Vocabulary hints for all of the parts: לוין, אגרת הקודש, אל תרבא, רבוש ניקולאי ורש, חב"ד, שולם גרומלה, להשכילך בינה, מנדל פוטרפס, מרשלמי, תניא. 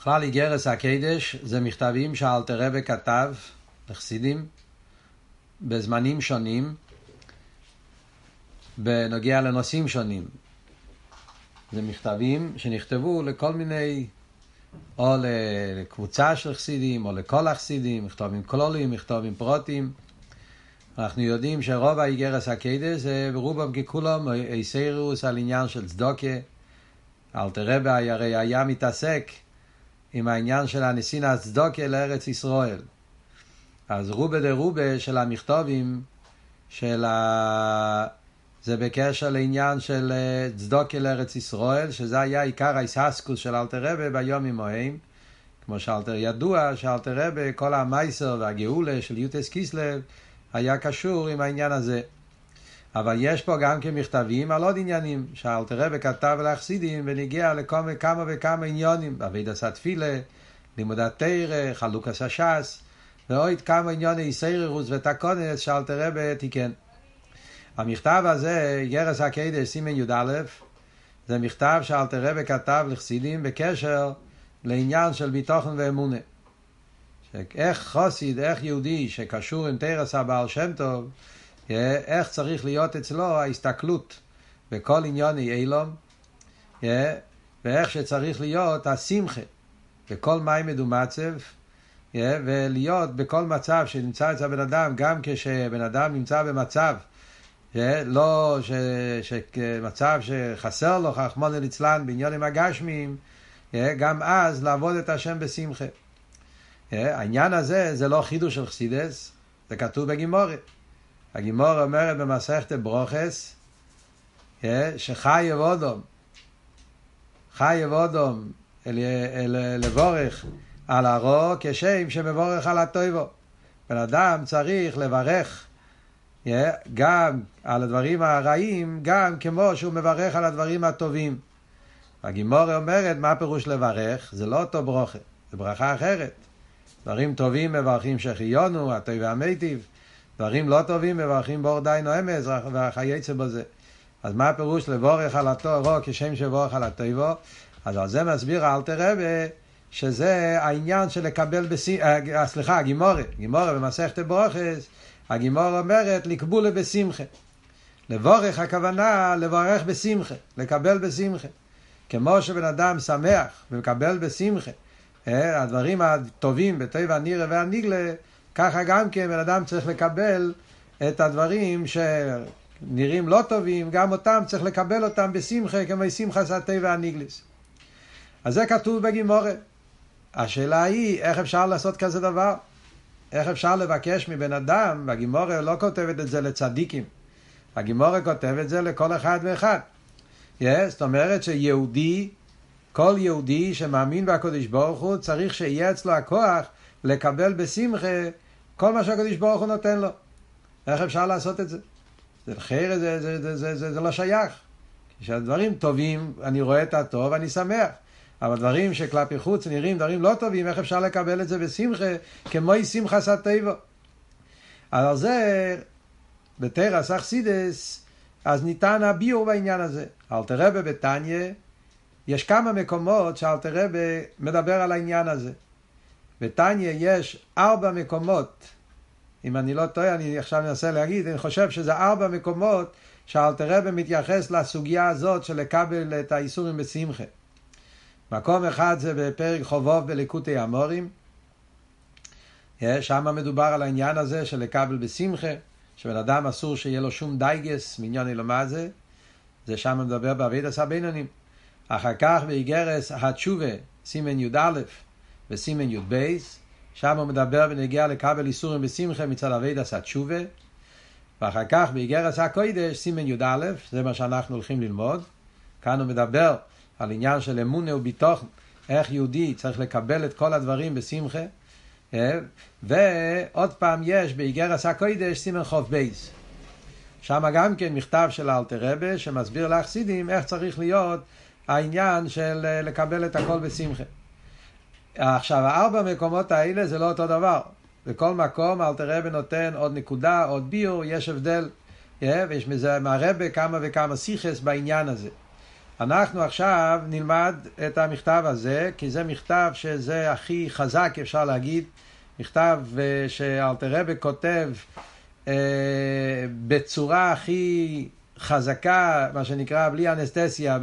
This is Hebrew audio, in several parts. בכלל איגרס הקדש זה מכתבים שאל תרבא כתב לחסידים בזמנים שונים בנוגע לנושאים שונים. זה מכתבים שנכתבו לכל מיני, או לקבוצה של חסידים, או לכל החסידים, מכתבים כלולים, מכתבים פרוטים. אנחנו יודעים שרוב האיגרס הקדש זה ברובם ככולם איסרוס על עניין של צדוקה. אל תרבא הרי היה מתעסק עם העניין של הניסין הצדוקה לארץ ישראל. אז רובה דרובה של המכתבים של זה בקשר לעניין של צדוקה לארץ ישראל, שזה היה עיקר ההסעסקוס של אל תרבא ביומים ההם. כמו ידוע שאל תרבא כל המייסר והגאולה של יוטס קיסלב היה קשור עם העניין הזה. אבל יש פה גם כמכתבים על עוד עניינים שאל תרבא כתב לחסידים ונגיע לכמה וכמה עניונים, עבודת התפילה, לימודת תורה, חלוקת הש"ס ועוד כמה עניוני איסורוס ותקונס שאל תרבא תיקן. המכתב הזה, איגרס הקודש סימן י"א, זה מכתב שאל תרבא כתב לחסידים בקשר לעניין של ביטחון ואמונה. איך חסיד, איך יהודי שקשור עם תרס הבעל שם טוב, איך צריך להיות אצלו ההסתכלות בכל עניוני אילום, ואיך שצריך להיות השמחה בכל מעמד ומצב, ולהיות בכל מצב שנמצא אצל בן אדם, גם כשבן אדם נמצא במצב לא מצב שחסר לו חכמון לצלן בעניינים הגשמיים, גם אז לעבוד את השם בשמחה. העניין הזה זה לא חידוש של חסידס, זה כתוב בגימורה. הגימורה אומרת במסכת ברוכס שחייב אדם, חייב אדם לבורך על הרע כשם שמבורך על הטוב. בן אדם צריך לברך גם על הדברים הרעים, גם כמו שהוא מברך על הדברים הטובים. הגימורה אומרת, מה פירוש לברך? זה לא אותו ברכה, זה ברכה אחרת. דברים טובים מברכים שחיונו, הטוב והמיטיב. דברים לא טובים מברכים בור דיינו אמס, והחייצה בזה. אז מה פירוש לברך על הטוב, כשם שבורך על הטוב? אז על זה מסביר אל תרבא, שזה העניין של לקבל סליחה, הגימורה במסכת ברוכס, הגימור אומרת לקבולה בשמחה. לבורך הכוונה לברך בשמחה, לקבל בשמחה. כמו שבן אדם שמח ומקבל בשמחה הדברים הטובים בטוב הנראה והנגלה, ככה גם כן בן אדם צריך לקבל את הדברים שנראים לא טובים, גם אותם צריך לקבל אותם בשמחה, כמו שמחה הטוב והנגלס. אז זה כתוב בגימור. השאלה היא איך אפשר לעשות כזה דבר? איך אפשר לבקש מבן אדם? והגימורה לא כותבת את זה לצדיקים, הגימורה כותבת את זה לכל אחד ואחד. זאת אומרת שיהודי, כל יהודי שמאמין בקדוש ברוך הוא, צריך שיהיה אצלו הכוח לקבל בשמחה כל מה שהקדוש ברוך הוא נותן לו. איך אפשר לעשות את זה? זה לא שייך. כשהדברים טובים אני רואה את הטוב, אני שמח. אבל דברים שכלפי חוץ נראים דברים לא טובים, איך אפשר לקבל את זה בשמחה, כמו שמחה סטייבו? על זה, בתרס אכסידס, אז ניתן הביור בעניין הזה. אל תרבא בתניא, יש כמה מקומות שאל תרבא מדבר על העניין הזה. בתניא יש 4 מקומות, אם אני לא טועה, אני עכשיו מנסה להגיד, אני חושב שזה 4 מקומות שאל תרבא מתייחס לסוגיה הזאת של לקבל את האיסורים בשמחה. מקום אחד זה בפרק חובוב בליקוטי המורים, שם מדובר על העניין הזה של לקבל בשמחה, שבן אדם אסור שיהיה לו שום דייגס, מיניון אלומה זה, זה שם מדבר בעבודת הבינונים. אחר כך באיגרס התשובה, סימן י"א וסימן י"ב, שם הוא מדבר ונגיע לקבל איסורים בשמחה מצד עבודת התשובה, ואחר כך באיגרס הקודש, סימן י"א, זה מה שאנחנו הולכים ללמוד, כאן הוא מדבר על עניין של אמונה וביטוח, איך יהודי צריך לקבל את כל הדברים בשמחה. ועוד פעם יש באיגרס הקודש סימן חוף בייס, שם גם כן מכתב של אל תרבא שמסביר לחסידים איך צריך להיות העניין של לקבל את הכל בשמחה. עכשיו 4 מקומות האלה זה לא אותו דבר, בכל מקום אל תרבא נותן עוד נקודה, עוד ביור, יש הבדל, ויש מזה מהרבא כמה וכמה שיחס בעניין הזה. אנחנו עכשיו נלמד את המכתב הזה, כי זה מכתב שזה הכי חזק אפשר להגיד, מכתב שאל תרבא כותב בצורה הכי חזקה, מה שנקרא בלי אנסתסיה,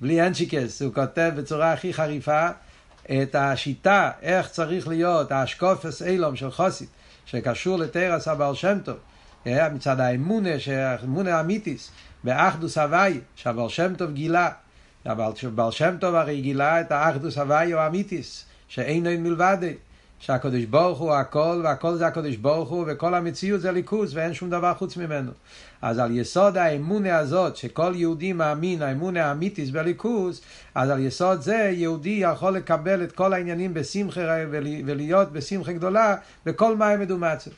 בלי אנשיקס, הוא כותב בצורה הכי חריפה את השיטה, איך צריך להיות האשקופס אילום של חוסית, שקשור לתרס הבעל שם טוב, מצד האמונה, שהאמונה אמיתיס, באחדוס הוואי, שהבעל שם טוב גילה, הבעל שם טוב הרי גילה את האחדוס הוואי או אמיתיס, שאין אין מלבדי, שהקודש ברוך הוא הכל, והכל זה הקודש ברוך הוא, וכל המציאות זה ליכוז, ואין שום דבר חוץ ממנו. אז על יסוד האמונה הזאת, שכל יהודי מאמין, האמונה האמיתיס בליכוז, אז על יסוד זה יהודי יכול לקבל את כל העניינים בשמחה, ולהיות בשמחה גדולה, בכל מה מדומצת.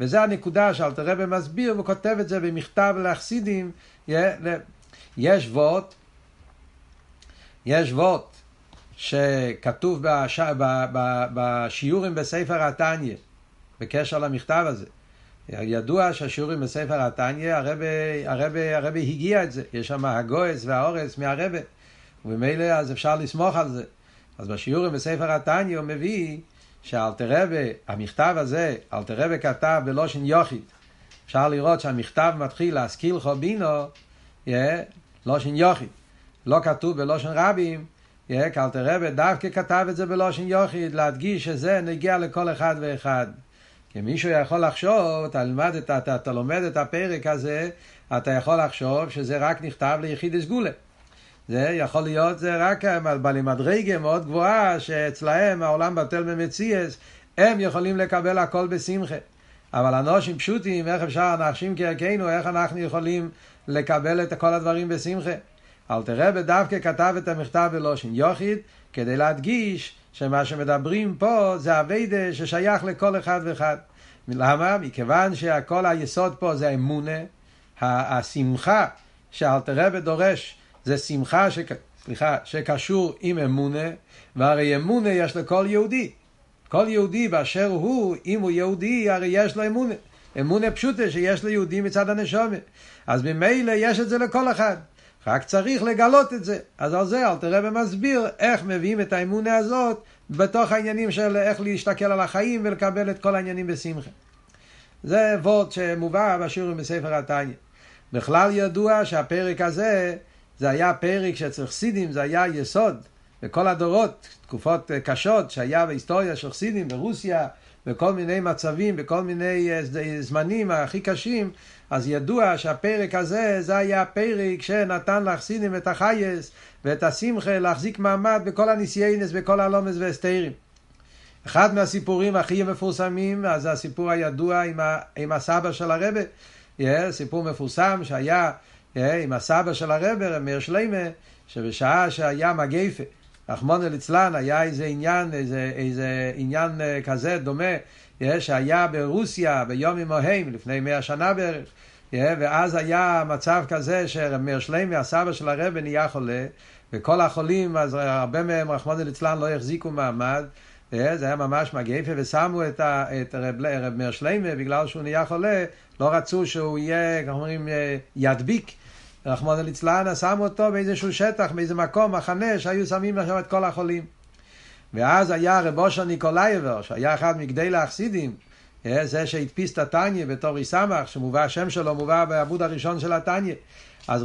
וזה הנקודה שאל תרבא מסביר, וכותב את זה במכתב לחסידים, יש ווט, שכתוב בשיעורים בספר התניא, בקשר למכתב הזה. ידוע שהשיעורים בספר התניא, הרב הגיע את זה, יש שם הגויס והאורס מהרב, וממילא אז אפשר לסמוך על זה. אז בשיעורים בספר התניא הוא מביא שאל תרבא, המכתב הזה, אל תרבא כתב בלושן יוכית. אפשר לראות שהמכתב מתחיל להשכילך בינה, לושן יוכית. לא כתוב בלושן רבים, כי אל תרבא דווקא כתב את זה בלושן יוכית, להדגיש שזה נגיע לכל אחד ואחד. כי מישהו יכול לחשוב, אתה לומד את הפרק הזה, אתה יכול לחשוב שזה רק נכתב ליחיד סגולה. זה יכול להיות, זה רק בעלי מדרגה מאוד גבוהה, שאצלהם העולם בטל ממציאס, הם יכולים לקבל הכל בשמחה. אבל אנשים פשוטים, איך אפשר, אנשים כערכנו, איך אנחנו יכולים לקבל את כל הדברים בשמחה? אל תרבא דווקא כתב את המכתב בלושן יוכית, כדי להדגיש שמה שמדברים פה זה הווידה ששייך לכל אחד ואחד. למה? מכיוון שכל היסוד פה זה אמונה, השמחה שאל תרבא דורש, זה שמחה שקשור עם אמונה, והרי אמונה יש לכל יהודי. כל יהודי באשר הוא, אם הוא יהודי, הרי יש לו אמונה. אמונה פשוטה שיש ליהודי מצד הנשמה. אז במילא יש את זה לכל אחד. רק צריך לגלות את זה. אז על זה אל תרבא מסביר איך מביאים את האמונה הזאת בתוך העניינים של איך להשתכל על החיים ולקבל את כל העניינים בשמחה. זה וורד שמובא בשיעורים בספר התניא. בכלל ידוע שהפרק הזה זה היה פרק שאצל חסידים, זה היה יסוד בכל הדורות, תקופות קשות שהיה בהיסטוריה של חסידים ברוסיה, בכל מיני מצבים, בכל מיני זמנים הכי קשים, אז ידוע שהפרק הזה, זה היה פרק שנתן לחסידים את החייס ואת השמחה להחזיק מעמד בכל הניסיינס, בכל הלומס והסתירים. אחד מהסיפורים הכי מפורסמים, אז הסיפור הידוע עם הסבא של הרבא, סיפור מפורסם שהיה, עם הסבא של הרב, מרשלמי, שבשעה שהיה מגפה, רחמנא ליצלן, היה איזה עניין כזה דומה, שהיה ברוסיה ביומים ההם, לפני 100 שנה בערך, ואז היה מצב כזה שמרשלמי, הסבא של הרב, נהיה חולה, וכל החולים, אז הרבה מהם רחמנא ליצלן לא החזיקו מעמד, זה היה ממש מגפה, ושמו את הרב מרשלמי, בגלל שהוא נהיה חולה, לא רצו שהוא יהיה, כמו אומרים, ידביק, רחמנא ליצלן, שמו אותו באיזשהו שטח, באיזה מקום, מחנה, שהיו שמים לשם את כל החולים. ואז היה רבוש ניקולאי ורש, היה אחד מגדי להחסידים, זה שהדפיס את התניא בתור איסמך, שמובא השם שלו, מובא בעמוד הראשון של התניא. אז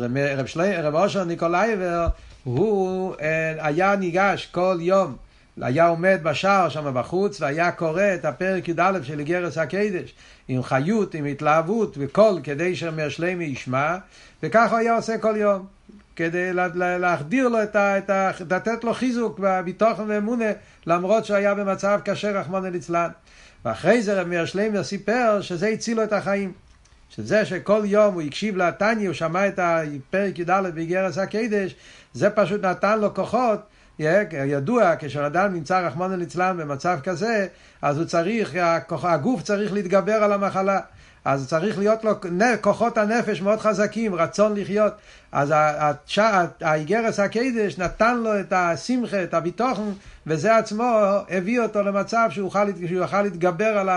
רבוש ניקולאי ורש, הוא היה ניגש כל יום, היה עומד בשער שם בחוץ, והיה קורא את הפרק י"א של אגרת הקודש, עם חיות, עם התלהבות, וכל כדי שמרשלמי ישמע, וכך הוא היה עושה כל יום, כדי להחדיר לו לתת לו חיזוק בביטחון ואמונה, למרות שהיה במצב קשה רחמנא ליצלן. ואחרי זה מרשלמי סיפר שזה הציל לו את החיים, שזה שכל יום הוא הקשיב לתניא, הוא שמע את הפרק י"א באגרת הקודש, זה פשוט נתן לו כוחות, ידוע, כשאדם נמצא רחמנא ליצלן במצב כזה, אז הוא צריך, הגוף צריך להתגבר על המחלה, אז צריך להיות לו כוחות הנפש מאוד חזקים, רצון לחיות. אז האגרת הקודש נתן לו את השמחה, את הביטחון, וזה עצמו הביא אותו למצב שהוא יוכל להתגבר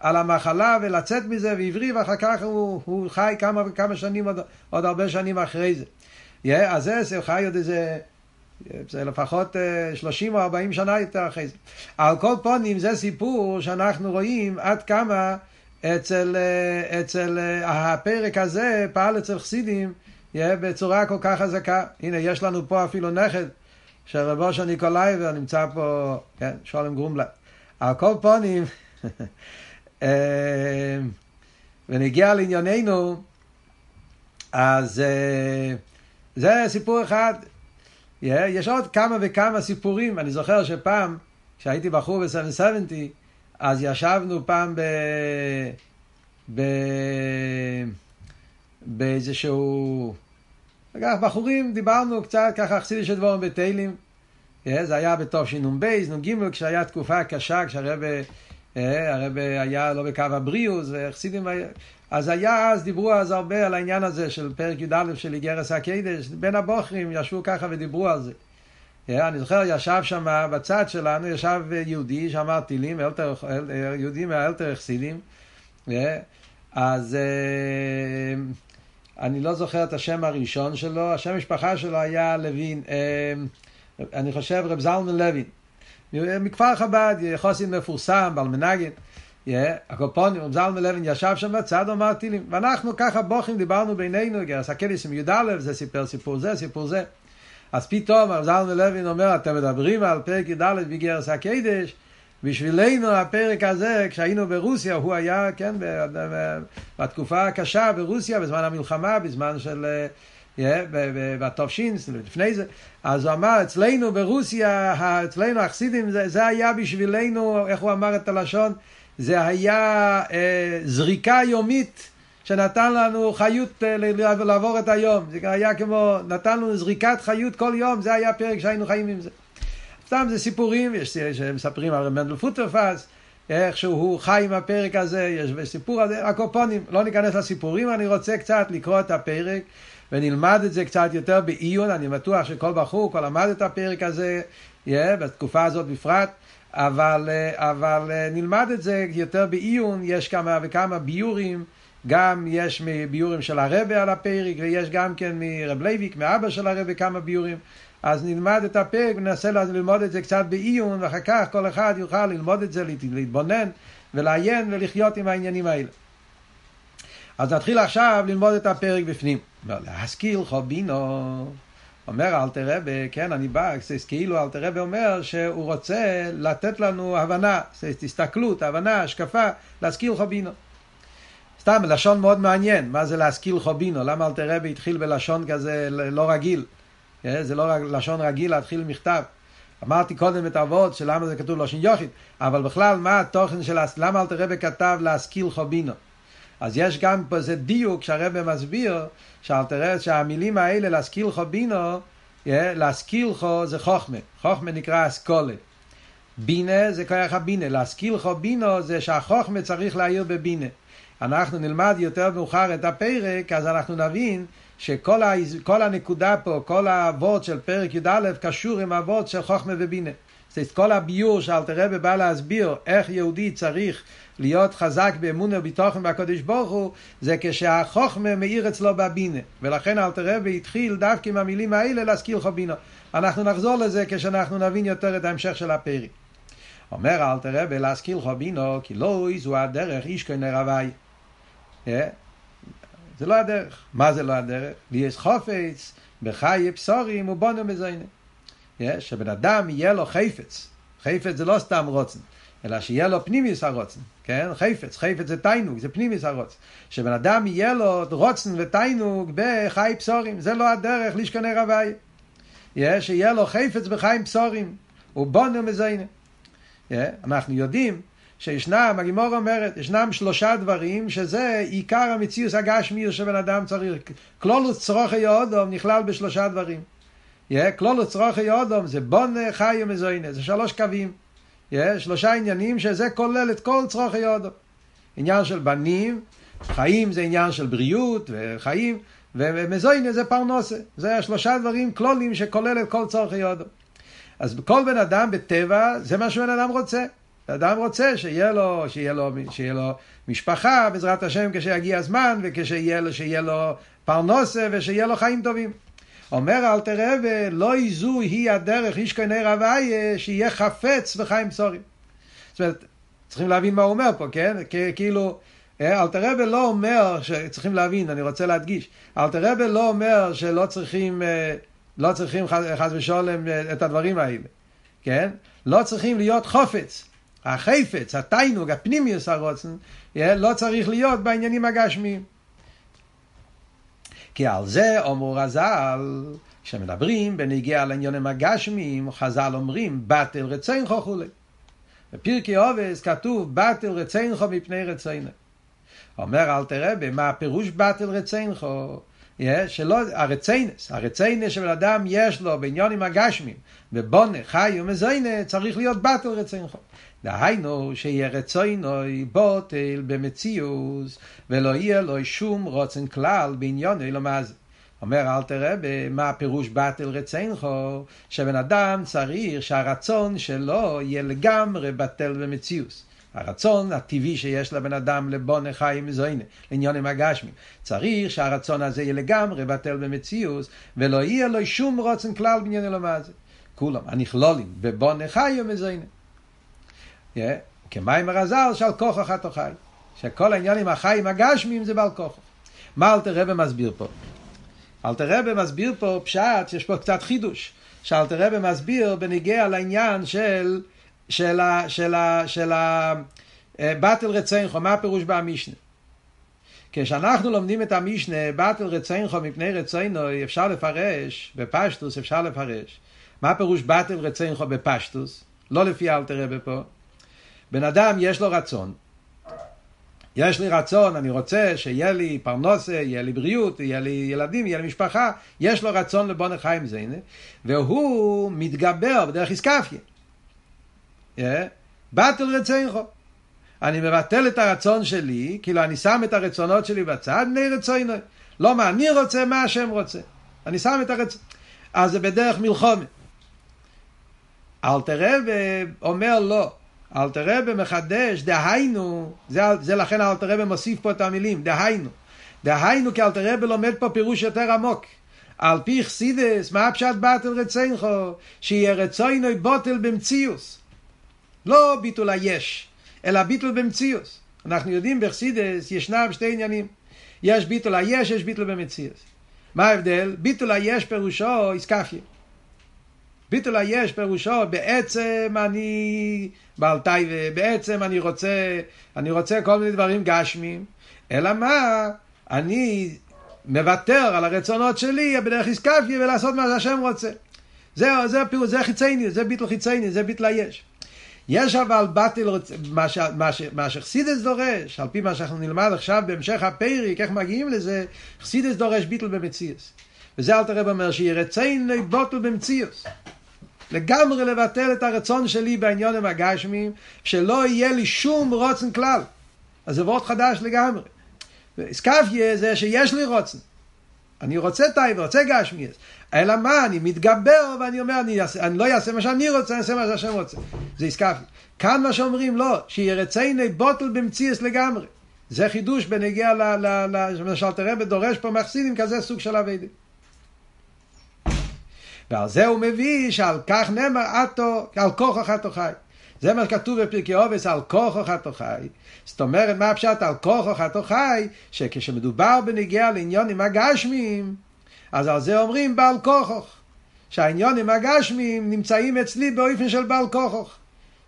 על המחלה ולצאת מזה, ועברי, ואחר כך הוא חי כמה שנים, עוד הרבה שנים אחרי זה. אז זה חי עוד איזה, זה לפחות 30 או 40 שנה יותר אחרי זה. על כל פונים זה סיפור שאנחנו רואים עד כמה אצל הפרק הזה פעל אצל חסידים בצורה כל כך חזקה. הנה, יש לנו פה אפילו נכד של רבוש ניקולאי ורש נמצא פה, כן, שולם גרומלה. על כל פונים, ונגיע לענייננו, אז זה סיפור אחד. יש עוד כמה וכמה סיפורים. אני זוכר שפעם, כשהייתי בחור ב-770, אז ישבנו פעם באיזשהו... אגב, בחורים דיברנו קצת, ככה חסידי של דבורם בתהילים. זה היה בתוך שינום בייס, נוגים, כשהיה תקופה קשה, כשהרב היה לא בקו הבריאוס, וחסידים... אז היה, אז דיברו אז הרבה על העניין הזה של פרק י"א של אגרת הקודש, בין הבוחרים ישבו ככה ודיברו על זה. אני זוכר, ישב שם בצד שלנו, ישב יהודי שאמר תהילים, יהודי מהאלתר חסידים, אז אני לא זוכר את השם הראשון שלו, השם משפחה שלו היה לוין, אני חושב רב זלמן לוין, מכפר חב"ד, חוסין מפורסם, בעל מנגד, הקופונים, רב זלמן לוין ישב שם בצד, אמר תהילים, ואנחנו ככה בוכים דיברנו בינינו, אגרת הקודש עם י"א, זה סיפר סיפור זה, סיפור זה, אז פתאום רב זלמן לוין אומר, אתם מדברים על פרק י"א באגרת הקודש, בשבילנו הפרק הזה, כשהיינו ברוסיה, הוא היה, כן, בתקופה הקשה ברוסיה, בזמן המלחמה, בזמן של, בתופשין, לפני זה, אז הוא אמר, אצלנו ברוסיה, אצלנו החסידים, זה היה בשבילנו, איך הוא אמר את הלשון, זה היה זריקה יומית, שנתן לנו חיות לעבור את היום, זה היה כמו, נתן לנו זריקת חיות כל יום, זה היה פרק שהיינו חיים עם זה. סתם זה סיפורים, יש שמספרים על מנדל פוטרפס, איך שהוא חי עם הפרק הזה, יש סיפור הזה, הקופונים, לא ניכנס לסיפורים, אני רוצה קצת לקרוא את הפרק, ונלמד את זה קצת יותר בעיון, אני בטוח שכל בחור כל למד את הפרק הזה, בתקופה הזאת בפרט, אבל נלמד את זה יותר בעיון, יש כמה וכמה ביורים, גם יש ביורים של הרבה על הפרק, ויש גם כן מרב לייביק, מאבא של הרבה, כמה ביורים, אז נלמד את הפרק, ננסה ללמוד את זה קצת בעיון, ואחר כך כל אחד יוכל ללמוד את זה, להתבונן ולעיין ולחיות עם העניינים האלה. אז נתחיל עכשיו ללמוד את הפרק בפנים. להשכילך בינה, אומר אל תרבא, כן, אני בא, כאילו אל תרבא אומר שהוא רוצה לתת לנו הבנה, הסתכלות, הבנה, השקפה, להשכילך בינה. סתם, לשון מאוד מעניין, מה זה להשכילך בינה? למה אל תרבא התחיל בלשון כזה לא רגיל? זה לא לשון רגיל להתחיל מכתב. אמרתי קודם את העבוד של למה זה כתוב לשון יחיד, אבל בכלל מה התוכן של למה אל תרבא כתב להשכילך בינה? אז יש גם פה איזה דיוק שהרבא מסביר, שהמילים האלה להשכילך בינה, להשכילך זה חוכמה, חוכמה נקרא אסכולה. בינה זה כוח הבינה, להשכילך בינה זה שהחוכמה צריך להאיר בבינה. אנחנו נלמד יותר מאוחר את הפרק, אז אנחנו נבין שכל הנקודה פה, כל העבוד של פרק י"א קשור עם העבוד של חוכמה ובינה. זאת כל הביור שאל תרבא בא להסביר איך יהודי צריך להיות חזק באמונה ובתוכן בקדוש ברוך הוא, זה כשהחוכמה מאיר אצלו בבינה. ולכן אל תרבא התחיל דווקא עם המילים האלה להשכילך בינה. אנחנו נחזור לזה כשאנחנו נבין יותר את ההמשך של הפרק. אומר אל תרבא להשכילך בינה כי לא זו הדרך איש כן רבי. זה לא הדרך. מה זה לא הדרך? לי יש חופץ, בחיי בשרים ובונו מזייני. שבן אדם יהיה לו חפץ. חפץ זה לא סתם רוצן, אלא שיהיה לו פנימיס הרוצן. כן? חפץ. חפץ זה תיינוג, זה פנימיס הרוצן. שבן אדם יהיה לו רוצן ותיינוג בחיי בשרים. זה לא הדרך לשכני רבי. שיהיה לו חפץ בחיי בשרים ובונו מזייני. אנחנו יודעים שישנם, הגימור אומרת, ישנם שלושה דברים שזה עיקר המציאוס הגשמי שבן אדם צריך. כלולוס צרוכי אודום נכלל בשלושה דברים. כלולוס צרוכי אודום זה בונה, חי ומזוינה. זה שלוש קווים. שלושה עניינים שזה כולל את כל צרוכי אודום. עניין של בנים, חיים זה עניין של בריאות וחיים, ומזוינה זה פרנוסה. זה שלושה דברים כלולים שכולל את כל צרוכי אודום. אז כל בן אדם בטבע זה מה שבן אדם רוצה. אדם רוצה שיהיה לו משפחה, בעזרת השם כשיגיע הזמן, וכשיהיה לו פרנסה, ושיהיה לו חיים טובים. אומר אל תרבא, לא יזו היא הדרך איש קנה רוויה, שיהיה חפץ וחיים צורים. זאת אומרת, צריכים להבין מה הוא אומר פה, כן? כאילו, אל תרבא לא אומר, צריכים להבין, אני רוצה להדגיש, אל תרבא לא אומר שלא צריכים, לא צריכים חס ושולם את הדברים האלה, כן? לא צריכים להיות חופץ. החפץ, התיינוג, הפנימיוס הרוצן, לא צריך להיות בעניינים הגשמיים. כי על זה אומרו רז"ל, כשמדברים בנגיעה על העניינים הגשמיים, חז"ל אומרים, בטל רצינך וכולי. בפרקי אובס כתוב, בטל רצינך מפני רצינך. אומר אל תרבא, מה הפירוש בטל רצינך? שלא, הרצינס של אדם יש לו בעניינים הגשמיים, בבונה, חי ומזיינה, צריך להיות בטל רצינך. דהיינו שיהיה רצוינוי בוטל במציאוס, ולא יהיה לו שום רוצן כלל בעניוני למעשה. אומר אל תרבא, מה הפירוש בטל רצינך? שבן אדם צריך שהרצון שלו יהיה לגמרי בטל במציאוס. הרצון הטבעי שיש לבן אדם לבון החיים זוהיני, לעניונים הגשמים. צריך שהרצון הזה יהיה לגמרי בטל במציאוס, ולא יהיה לו שום רוצן כלל בעניוני למעשה. כולם הנכלולים בבון החיים זוהיני. כמים הרזל שעל כוחך אתה חי, שכל העניין עם החיים הגשמיים זה בעל כוחך. מה אל תרבא מסביר פה? אל תרבא מסביר פה פשט, יש פה קצת חידוש, שאל תרבא מסביר בניגע לעניין של בטל רצינך, מה הפירוש במשנה? כשאנחנו לומדים את המשנה, בטל רצינך מפני רצינו, אפשר לפרש, בפשטוס אפשר לפרש. מה הפירוש בטל רצינך בפשטוס? לא לפי אל תרבא פה. בן אדם יש לו רצון. יש לי רצון, אני רוצה שיהיה לי פרנסה, יהיה לי בריאות, יהיה לי ילדים, יהיה לי משפחה. יש לו רצון לבון חיים זה, הנה. והוא מתגבר בדרך איסקפיה. בטל רצינך. אני מבטל את הרצון שלי, כאילו אני שם את הרצונות שלי בצד, אני רצוני. לא מה אני רוצה, מה השם רוצה. אני שם את הרצון. אז זה בדרך מלחמה. אל תרבא אומר לא. אל תרבא מחדש, דהיינו, זה לכן אל תרבא מוסיף פה את המילים, דהיינו. דהיינו כי אל תרבא לומד פה פירוש יותר עמוק. על פי חסידס, מה פשט בטל רצינך? שיהיה רצוינוי בוטל במציאוס. לא ביטול היש, אלא ביטול במציאוס. אנחנו יודעים בחסידס ישנם שתי עניינים. יש ביטול היש, יש ביטול במציאוס. מה ההבדל? ביטול היש פירושו איסקפיה. ביטול היש פירושו בעצם אני בעל תאווה, בעצם אני רוצה כל מיני דברים גשמיים, אלא מה? אני מוותר על הרצונות שלי בדרך איסקפיה ולעשות מה שהשם רוצה. זה חיצייני, זה ביטול חיצייני, זה ביטול היש. יש אבל בטל מה שחסידס דורש, על פי מה שאנחנו נלמד עכשיו בהמשך הפרק, איך מגיעים לזה, חסידס דורש ביטול במציאוס. וזה אל תרבא אומר שירצין לבוטל במציאוס. לגמרי לבטל את הרצון שלי בעניונים הגשמיים, שלא יהיה לי שום רוצן כלל. אז זה וורד חדש לגמרי. איסקפיה זה שיש לי רוצן. אני רוצה טייבה, רוצה גשמי. אלא מה, אני מתגבר ואני אומר, אני לא אעשה מה שאני רוצה, אני אעשה מה שהשם רוצה. זה איסקפיה. כאן מה שאומרים, לא, שירצין לבוטל במציאוס לגמרי. זה חידוש בנגיע למשל תרבא דורש פה מחסידים כזה סוג של עבדים. ועל זה הוא מביא שעל כך נאמר על כוחך אתה חי. זה מה שכתוב בפרקי אובס, על כוחך אתה חי. זאת אומרת, מה הפשט על כוחך אתה חי? שכשמדובר בנגיע לעניונים הגשמיים, אז על זה אומרים בעל כוחך. שהעניונים הגשמיים נמצאים אצלי באופן של בעל כוחך.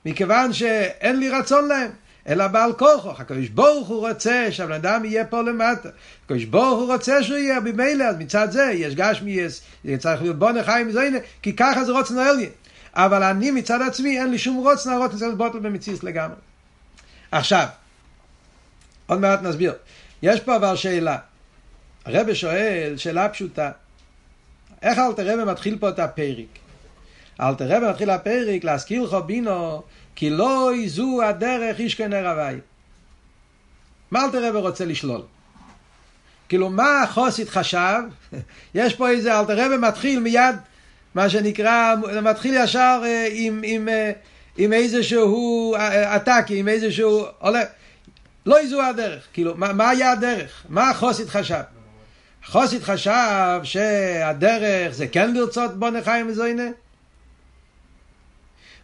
מכיוון שאין לי רצון להם, אלא בעל כוחך. הקדוש ברוך הוא רוצה שהבן אדם יהיה פה למטה. הקדוש ברוך הוא רוצה שהוא יהיה במילא, אז מצד זה יש גשמי, צריך להיות בונה חיים זוהיני, כי ככה זה רוצן העליון. אבל אני מצד עצמי, אין לי שום רוצן, רוצן בוטל במציאוס לגמרי. עכשיו, עוד מעט נסביר. יש פה אבל שאלה. הרב שואל, שאלה פשוטה. איך אל תרבא מתחיל פה את הפרק? אל תרבא מתחיל הפרק, להשכילך בינה, כי לא יזו הדרך איש קנה רוויה. מה אל תרבא רוצה לשלול? כאילו מה החוסית חשב? יש פה איזה אל תרבא מתחיל מיד, מה שנקרא, מתחיל ישר עם איזשהו עתק, עם איזשהו עולה. לא יזו הדרך. כאילו מה היה הדרך? מה החוסית חשב? חוסית חשב שהדרך זה כן לרצות בו נחיים וזוינה,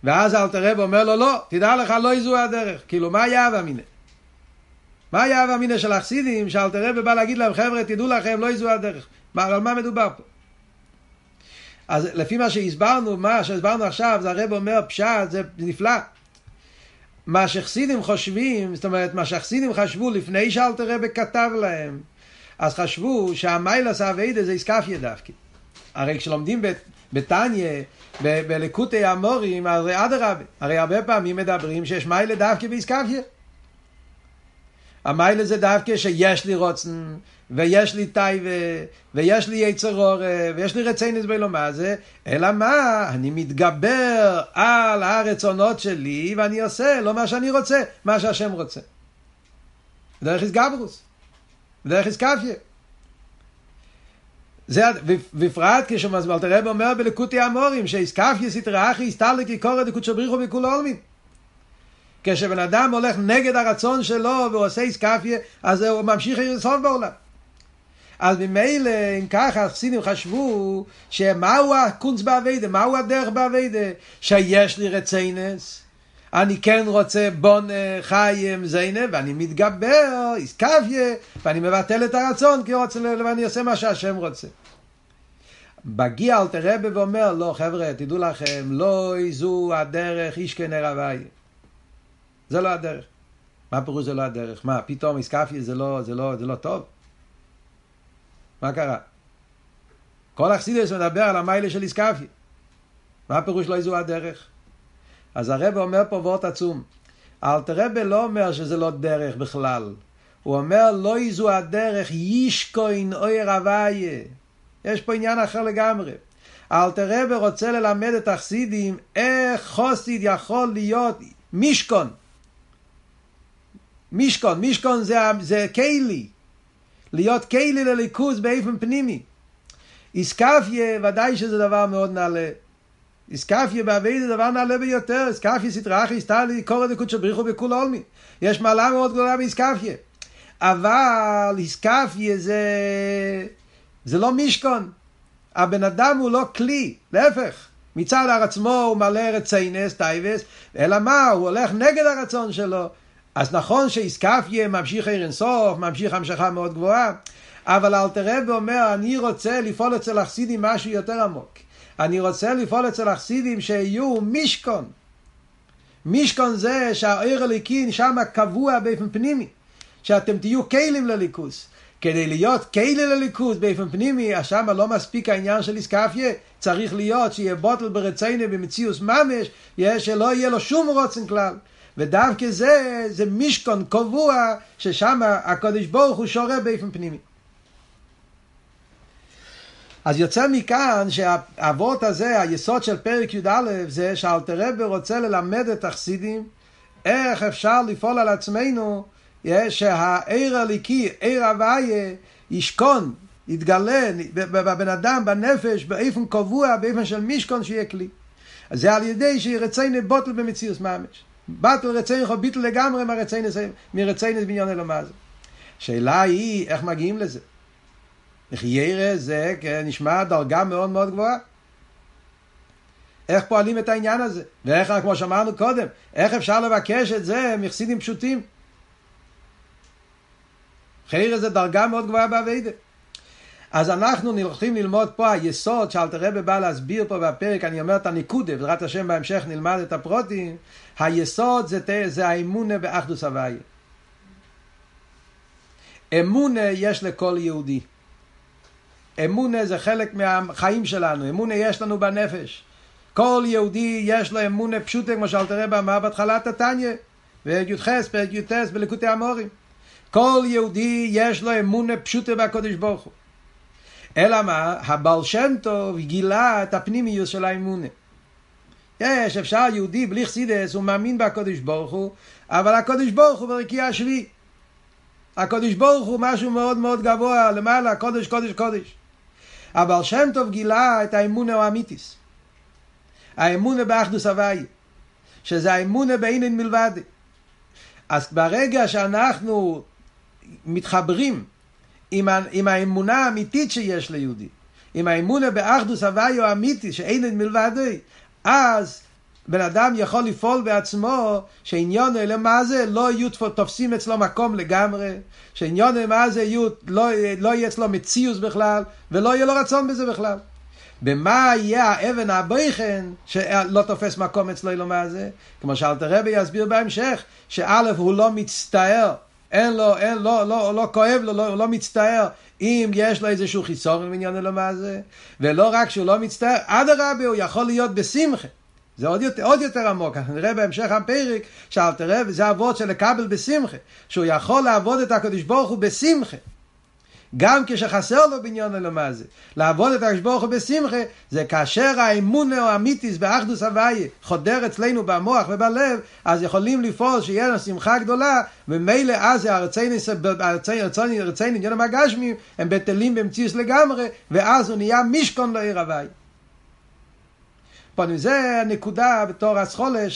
ואז אל תרבא אומר לו לא, תדע לך לא יזו הדרך. כאילו מה היה והמינה? מה היה והמינה של החסידים שאל תרבא בא להגיד להם חבר'ה תדעו לכם לא יזו הדרך? על מה מדובר פה? אז לפי מה שהסברנו עכשיו, זה הרב אומר פשט, זה נפלא. מה שחסידים חושבים, זאת אומרת, מה שחסידים חשבו לפני שאל תרבא כתב להם, אז חשבו שהמיילס העבדה זה איסקפיה דווקא. הרי כשלומדים בתניא, בליקוטי המורים, הרי אדרבה, הרי הרבה פעמים מדברים שיש מיילה דווקא באיסקפיה. המיילה זה דווקא שיש לי רוצן, ויש לי טייבה, ויש לי יצר אורה, ויש לי רצינס בלומה זה, אלא מה? אני מתגבר על הרצונות שלי, ואני עושה לא מה שאני רוצה, מה שהשם רוצה. דרך הסגברוס. דרך הסקפיה. ובפרט כשאל תרבא אומר בליקוטי המורים, שהסקפיה סתרא אחי הסתלק יקורא דקודשא בריך הוא בכל עולמין. כשבן אדם הולך נגד הרצון שלו ועושה הסקפיה, אז הוא ממשיך לסוף בעולם. אז ממילא, אם ככה, החסידים חשבו שמהו הקונץ בעבדה, מהו הדרך בעבדה, שיש לי רצינס, אני כן רוצה בון חיים זיינה, ואני מתגבר, איסקפיה, ואני מבטל את הרצון, כי רוצה, ואני עושה מה שהשם רוצה. בגיע אל תרבא ואומר, לא חבר'ה, תדעו לכם, לא איזו הדרך איש כנר הווי. זה לא הדרך. מה פירוש זה לא הדרך? מה, פתאום איסקפיה זה לא טוב? מה קרה? כל החסידות מדבר על המיילה של איסקפיה. מה פירוש לא איזו הדרך? אז הרב אומר פה וורט עצום. אל תרבא לא אומר שזה לא דרך בכלל. הוא אומר לא איזו הדרך ישכון אור הוויה. יש פה עניין אחר לגמרי. אל תרבא רוצה ללמד את החסידים איך חסיד יכול להיות משכון. משכון, משכון זה כלי. להיות כלי לליכוז באופן פנימי. איסקפיה ודאי שזה דבר מאוד נעלה. איסקפיה בעבד זה דבר נעלה ביותר. איסקפיה סתרא אחי הסתלק יקורא דקודשא בריך הוא בכל עולמין. יש מעלה מאוד גדולה באיסקפיה, אבל איסקפיה זה לא משכון. הבן אדם הוא לא כלי, להפך, מצד עצמו הוא מלא רצינס טייבס, אלא מה? הוא הולך נגד הרצון שלו. אז נכון שאיסקפיה ממשיך אין סוף, ממשיך המשכה מאוד גבוהה, אבל אל תרבא אומר אני רוצה לפעול אצל החסידים משהו יותר עמוק. אני רוצה לפעול אצל החסידים שיהיו משכון. משכון זה שהאור הליקין שם קבוע באופן פנימי. שאתם תהיו כלים לליכוס. כדי להיות כלים לליכוס באופן פנימי, אז שם לא מספיק העניין של איסקפיה. צריך להיות שיהיה בוטל ברצייני במציאוס ממש, שלא יהיה לו שום רוצן כלל. ודווקא זה משכון קבוע ששם הקדוש ברוך הוא שורה באופן פנימי. אז יוצא מכאן שהאבות הזה, היסוד של פרק י' א', זה שאל תרבא רוצה ללמד את החסידים איך אפשר לפעול על עצמנו שהאור הליקי, אור הוויה, ישכון, יתגלה בבן אדם, בנפש, באופן קבוע, באופן של משכון שיהיה כלי. אז זה על ידי שרצייני בוטל במציאות ממש. בטל רצייני חו ביטל לגמרי מרצייני בניין אלומה הזה. השאלה היא איך מגיעים לזה. ירא זה נשמע דרגה מאוד מאוד גבוהה. איך פועלים את העניין הזה? ואיך, כמו שאמרנו קודם, איך אפשר לבקש את זה מחסידים פשוטים? ירא זה דרגה מאוד גבוהה בעבודה. אז אנחנו נלכים ללמוד פה היסוד שאל תרבא בא להסביר פה בפרק, אני אומר את הניקודה, בעזרת השם בהמשך נלמד את הפרוטים. היסוד זה האמונה באחדות הוויה. אמונה יש לכל יהודי. אמונה זה חלק מהחיים שלנו, אמונה יש לנו בנפש. כל יהודי יש לו אמונה פשוטה, כמו שאל תרבא אמר בהתחלת התניא, פרק י' בליקוטי המורים. כל יהודי יש לו אמונה פשוטה בקדוש ברוך הוא. אלא מה? הבעל שם טוב גילה את הפנימיות של האמונה. יש אפשר יהודי בלי חסידות, הוא מאמין בקדוש ברוך הוא, אבל הקדוש ברוך הוא ברקיע השביעי. הקדוש ברוך הוא משהו מאוד מאוד גבוה, למעלה, קודש, קודש, קודש. אבל שם טוב גילה את האמונה האמיתיס. האמונה באחדות הוויה. שזה האמונה באין מלבד. אז ברגע שאנחנו מתחברים עם האמונה האמיתית שיש ליהודי, עם האמונה באחדוס הוויה האמיתי שאין מלבדו, אז בן אדם יכול לפעול בעצמו, שעניון למה זה לא יהיו תופסים אצלו מקום לגמרי, שעניון למה זה יהיו, לא יהיה אצלו מציאוס בכלל, ולא יהיה לו רצון בזה בכלל. במה יהיה האבן הבויכן שלא תופס מקום אצלו למה זה? כמו שאל תרבא יסביר בהמשך, שא' הוא לא מצטער, לא כואב לו, לא מצטער, אם יש לו איזשהו חיסור מעניין למה זה, ולא רק שהוא לא מצטער, אדרבה הוא יכול להיות בשמחה. זה עוד יותר עמוק, אנחנו נראה בהמשך הפרק, שאל תראה, וזה עבוד של לקבל בשמחה, שהוא יכול לעבוד את הקדוש ברוך הוא בשמחה, גם כשחסר לו בניין אלומה זה, לעבוד את הקדוש ברוך הוא בשמחה, זה כאשר האמון האמיתיס באחדוס הוויה, חודר אצלנו במוח ובלב, אז יכולים לפעול שיהיה לנו שמחה גדולה, ומילא אז ארצי עניונים הגשמים, הם בטלים במציאוס לגמרי, ואז הוא נהיה משכון לעיר הוויה. פונים, זה הנקודה בתור הסחולה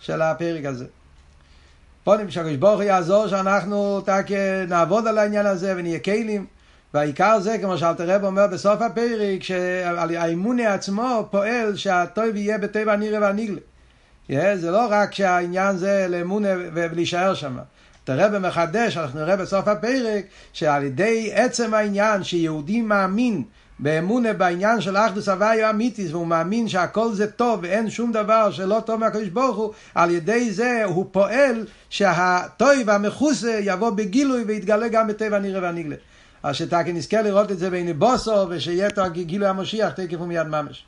של הפרק הזה. פונים, שהקדוש ברוך הוא יעזור שאנחנו נעבוד על העניין הזה ונהיה כלים, והעיקר זה, כמו שאל תרבא אומר בסוף הפרק, שהאמון עצמו פועל שהטוב יהיה בטבע הנראה והנגלה. זה לא רק שהעניין זה לאמון ולהישאר שם. תרבא מחדש, אנחנו נראה בסוף הפרק, שעל ידי עצם העניין שיהודי מאמין, באמונה בעניין של אחדוס הוויה אמיתיס, והוא מאמין שהכל זה טוב ואין שום דבר שלא טוב מהקדוש ברוך הוא, על ידי זה הוא פועל שהטוב המחוסה יבוא בגילוי ויתגלה גם בטבע הנראה והנגלה. אז שתקי נזכה לראות את זה בעיני בוסו, ושיהיה גילוי המשיח תקף ומיד ממש.